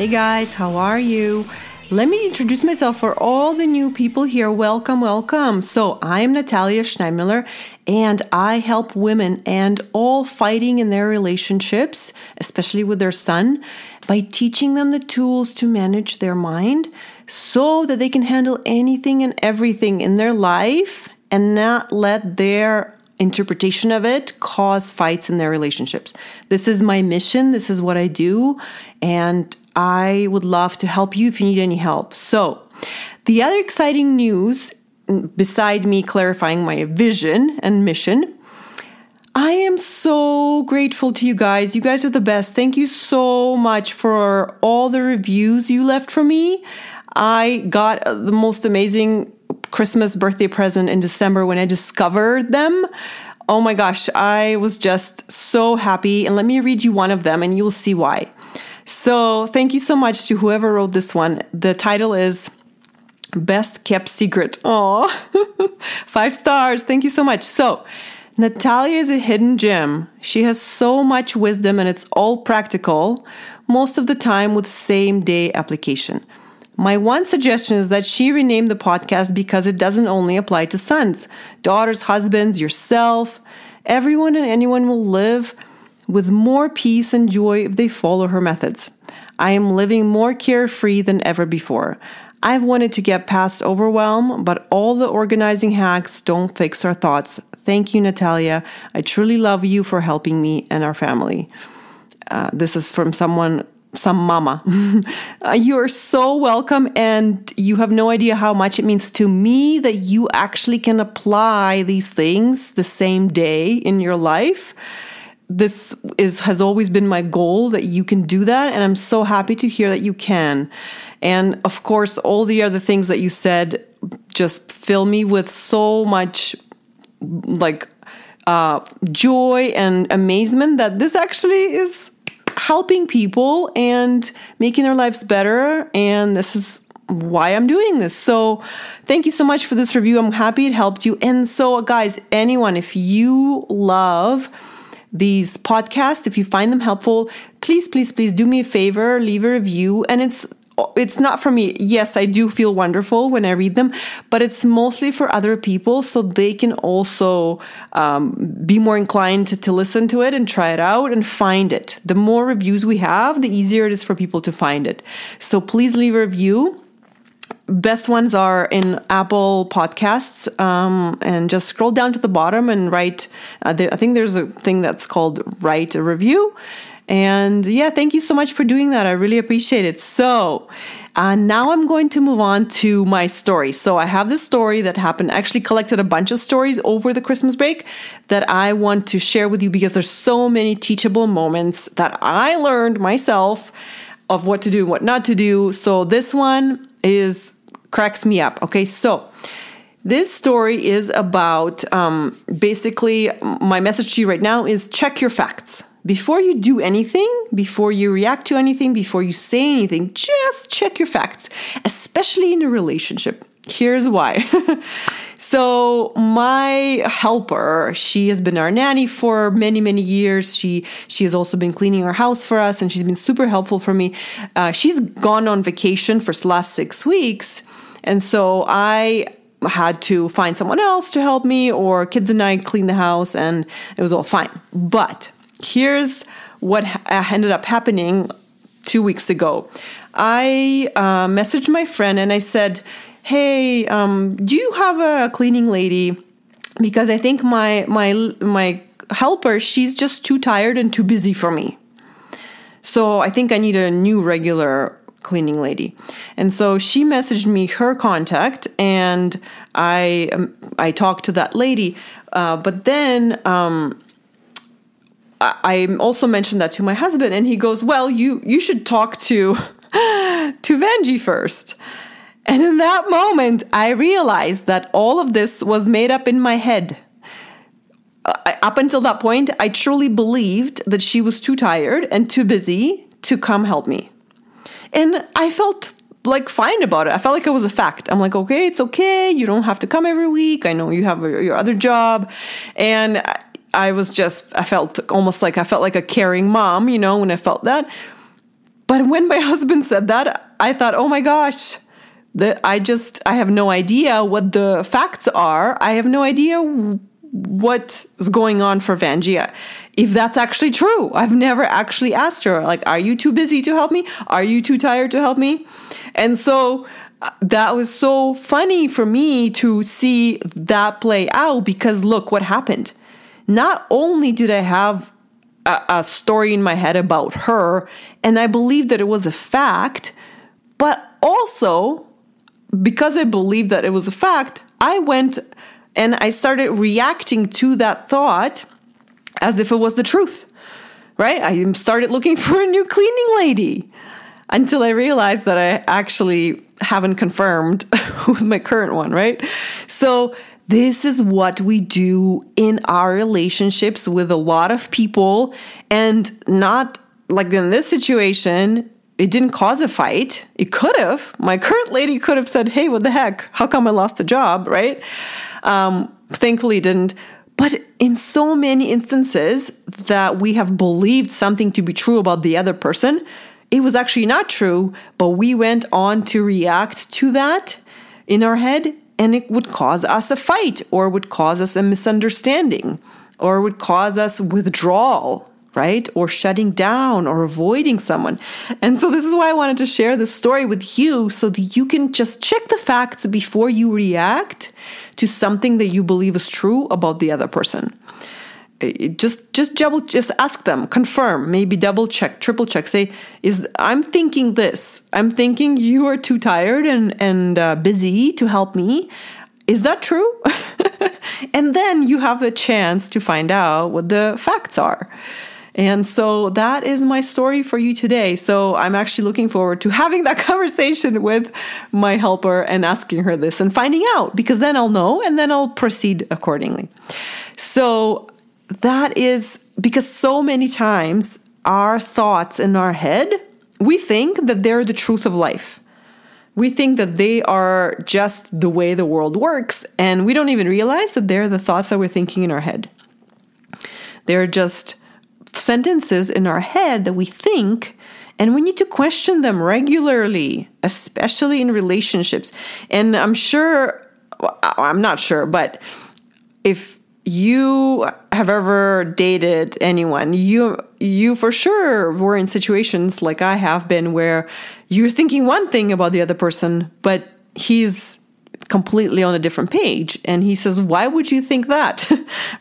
Hey guys, how are you? Let me introduce myself for all the new people here. Welcome, welcome. So I am Natalia Schneidmiller, and I help women and all fighting in their relationships, especially with their son, by teaching them the tools to manage their mind so that they can handle anything and everything in their life and not let their interpretation of it cause fights in their relationships. This is my mission. This is what I do. And I would love to help you if you need any help. So the other exciting news, beside me clarifying my vision and mission, I am so grateful to you guys. You guys are the best. Thank you so much for all the reviews you left for me. I got the most amazing Christmas birthday present in December when I discovered them. Oh my gosh, I was just so happy. And let me read you one of them and you'll see why. So thank you so much to whoever wrote this one. The title is Best Kept Secret. Oh, 5 stars. Thank you so much. So Natalia is a hidden gem. She has so much wisdom and it's all practical, most of the time with same day application. My one suggestion is that she rename the podcast because it doesn't only apply to sons, daughters, husbands, yourself. Everyone and anyone will live with more peace and joy if they follow her methods. I am living more carefree than ever before. I've wanted to get past overwhelm, but all the organizing hacks don't fix our thoughts. Thank you, Natalia. I truly love you for helping me and our family. This is from some mama. You're so welcome, and you have no idea how much it means to me that you actually can apply these things the same day in your life. This has always been my goal, that you can do that, and I'm so happy to hear that you can. And of course, all the other things that you said just fill me with so much joy and amazement that this actually is helping people and making their lives better. And this is why I'm doing this. So thank you so much for this review. I'm happy it helped you. And so guys, anyone, if you love these podcasts, if you find them helpful, please, please, please do me a favor, leave a review. And it's not for me. Yes, I do feel wonderful when I read them, but it's mostly for other people so they can also be more inclined to listen to it and try it out and find it. The more reviews we have, the easier it is for people to find it. So please leave a review. Best ones are in Apple Podcasts, and just scroll down to the bottom and write. I think there's a thing that's called Write a Review. And yeah, thank you so much for doing that. I really appreciate it. So now I'm going to move on to my story. So I have this story that happened, actually collected a bunch of stories over the Christmas break that I want to share with you because there's so many teachable moments that I learned myself of what to do, what not to do. So this one cracks me up. Okay, so this story is about basically my message to you right now is check your facts. Before you do anything, before you react to anything, before you say anything, just check your facts, especially in a relationship. Here's why. So my helper, she has been our nanny for many, many years. She has also been cleaning our house for us, and she's been super helpful for me. She's gone on vacation for the last 6 weeks. And so I had to find someone else to help me, or kids and I clean the house, and it was all fine. But here's what ended up happening 2 weeks ago. I messaged my friend and I said, hey, do you have a cleaning lady? Because I think my helper, she's just too tired and too busy for me. So I think I need a new regular cleaning lady. And so she messaged me her contact, and I talked to that lady. But then I also mentioned that to my husband, and he goes, well, you should talk to Vanji first. And in that moment, I realized that all of this was made up in my head. Up until that point, I truly believed that she was too tired and too busy to come help me. And I felt like fine about it. I felt like it was a fact. I'm like, okay, it's okay. You don't have to come every week. I know you have your other job. And I felt like a caring mom, when I felt that. But when my husband said that, I thought, oh my gosh, I have no idea what the facts are. I have no idea what's going on for Vanji. If that's actually true, I've never actually asked her, like, are you too busy to help me? Are you too tired to help me? And so that was so funny for me to see that play out, because look what happened. Not only did I have a story in my head about her, and I believed that it was a fact, but also because I believed that it was a fact, I went and I started reacting to that thought as if it was the truth, right? I started looking for a new cleaning lady until I realized that I actually haven't confirmed with my current one, right? So this is what we do in our relationships with a lot of people, and not like in this situation, it didn't cause a fight. It could have. My current lady could have said, hey, what the heck? How come I lost the job, right? Thankfully it didn't. But in so many instances that we have believed something to be true about the other person, it was actually not true, but we went on to react to that in our head, and it would cause us a fight, or would cause us a misunderstanding, or would cause us withdrawal, right? Or shutting down or avoiding someone. And so this is why I wanted to share this story with you, so that you can just check the facts before you react to something that you believe is true about the other person. Just ask them, confirm, maybe double check, triple check. Say, I'm thinking this. I'm thinking you are too tired and busy to help me. Is that true? And then you have the chance to find out what the facts are. And so that is my story for you today. So I'm actually looking forward to having that conversation with my helper and asking her this and finding out, because then I'll know and then I'll proceed accordingly. So that is because so many times our thoughts in our head, we think that they're the truth of life. We think that they are just the way the world works, and we don't even realize that they're the thoughts that we're thinking in our head. They're just sentences in our head that we think, and we need to question them regularly, especially in relationships. And I'm not sure, but if you have ever dated anyone, you for sure were in situations like I have been, where you're thinking one thing about the other person, but he's completely on a different page. And he says, why would you think that?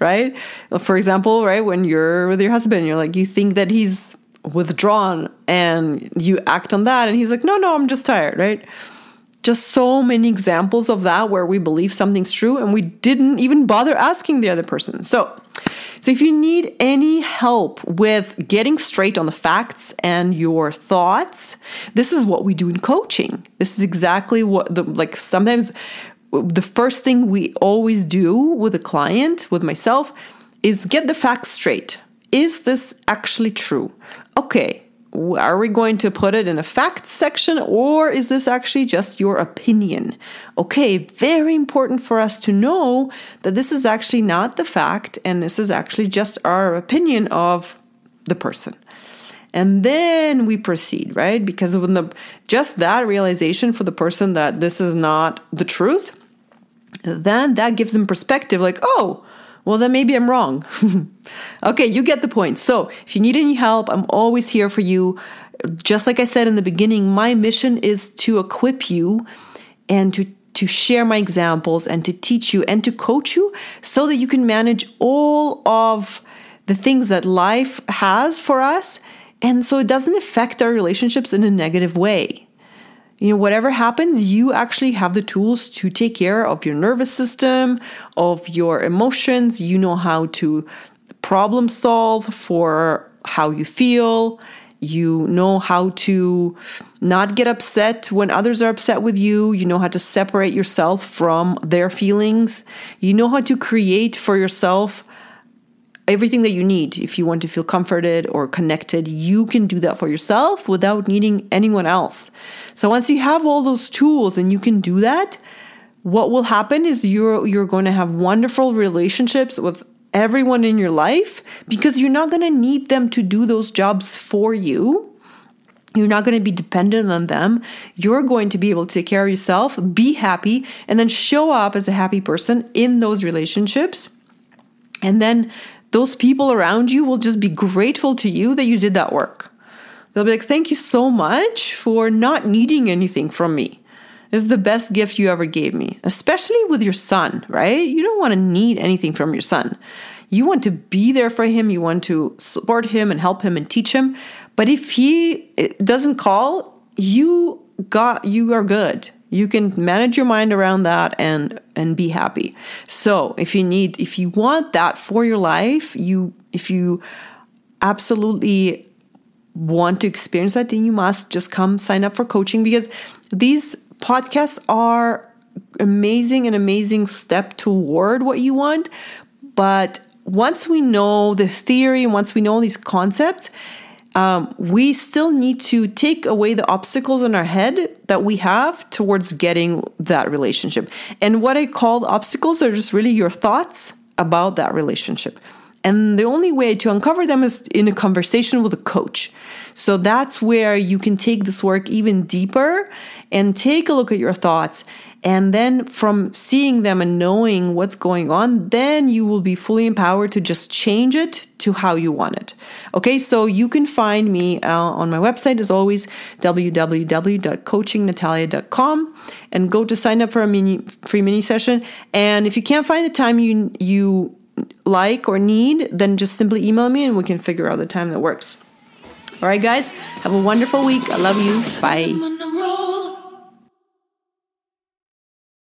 Right? For example, right, when you're with your husband, you're like, you think that he's withdrawn and you act on that. And he's like, no, I'm just tired, right? Just so many examples of that, where we believe something's true and we didn't even bother asking the other person. So if you need any help with getting straight on the facts and your thoughts, this is what we do in coaching. This is exactly what sometimes the first thing we always do with a client, with myself, is get the facts straight. Is this actually true? Okay. Are we going to put it in a facts section, or is this actually just your opinion? Okay, very important for us to know that this is actually not the fact, and this is actually just our opinion of the person. And then we proceed, right? Because when just that realization for the person that this is not the truth, then that gives them perspective, like, oh, well, then maybe I'm wrong. Okay, you get the point. So if you need any help, I'm always here for you. Just like I said in the beginning, my mission is to equip you and to share my examples and to teach you and to coach you, so that you can manage all of the things that life has for us. And so it doesn't affect our relationships in a negative way. You know, whatever happens, you actually have the tools to take care of your nervous system, of your emotions. You know how to problem solve for how you feel. You know how to not get upset when others are upset with you. You know how to separate yourself from their feelings. You know how to create for yourself everything that you need. If you want to feel comforted or connected, you can do that for yourself without needing anyone else. So once you have all those tools and you can do that, what will happen is you're going to have wonderful relationships with everyone in your life, because you're not going to need them to do those jobs for you. You're not going to be dependent on them. You're going to be able to take care of yourself, be happy, and then show up as a happy person in those relationships. And then those people around you will just be grateful to you that you did that work. They'll be like, thank you so much for not needing anything from me. This is the best gift you ever gave me, especially with your son, right? You don't want to need anything from your son. You want to be there for him. You want to support him and help him and teach him. But if he doesn't call, you are good. You can manage your mind around that and be happy. So if you want that for your life, if you absolutely want to experience that, then you must just come sign up for coaching, because these podcasts are an amazing step toward what you want. But once we know the theory, once we know these concepts, we still need to take away the obstacles in our head that we have towards getting that relationship. And what I call the obstacles are just really your thoughts about that relationship. And the only way to uncover them is in a conversation with a coach. So that's where you can take this work even deeper and take a look at your thoughts. And then from seeing them and knowing what's going on, then you will be fully empowered to just change it to how you want it. Okay, so you can find me on my website, as always, www.coachingnatalia.com, and go to sign up for a free mini session. And if you can't find the time you like or need, then just simply email me and we can figure out the time that works. All right, guys, have a wonderful week. I love you. Bye.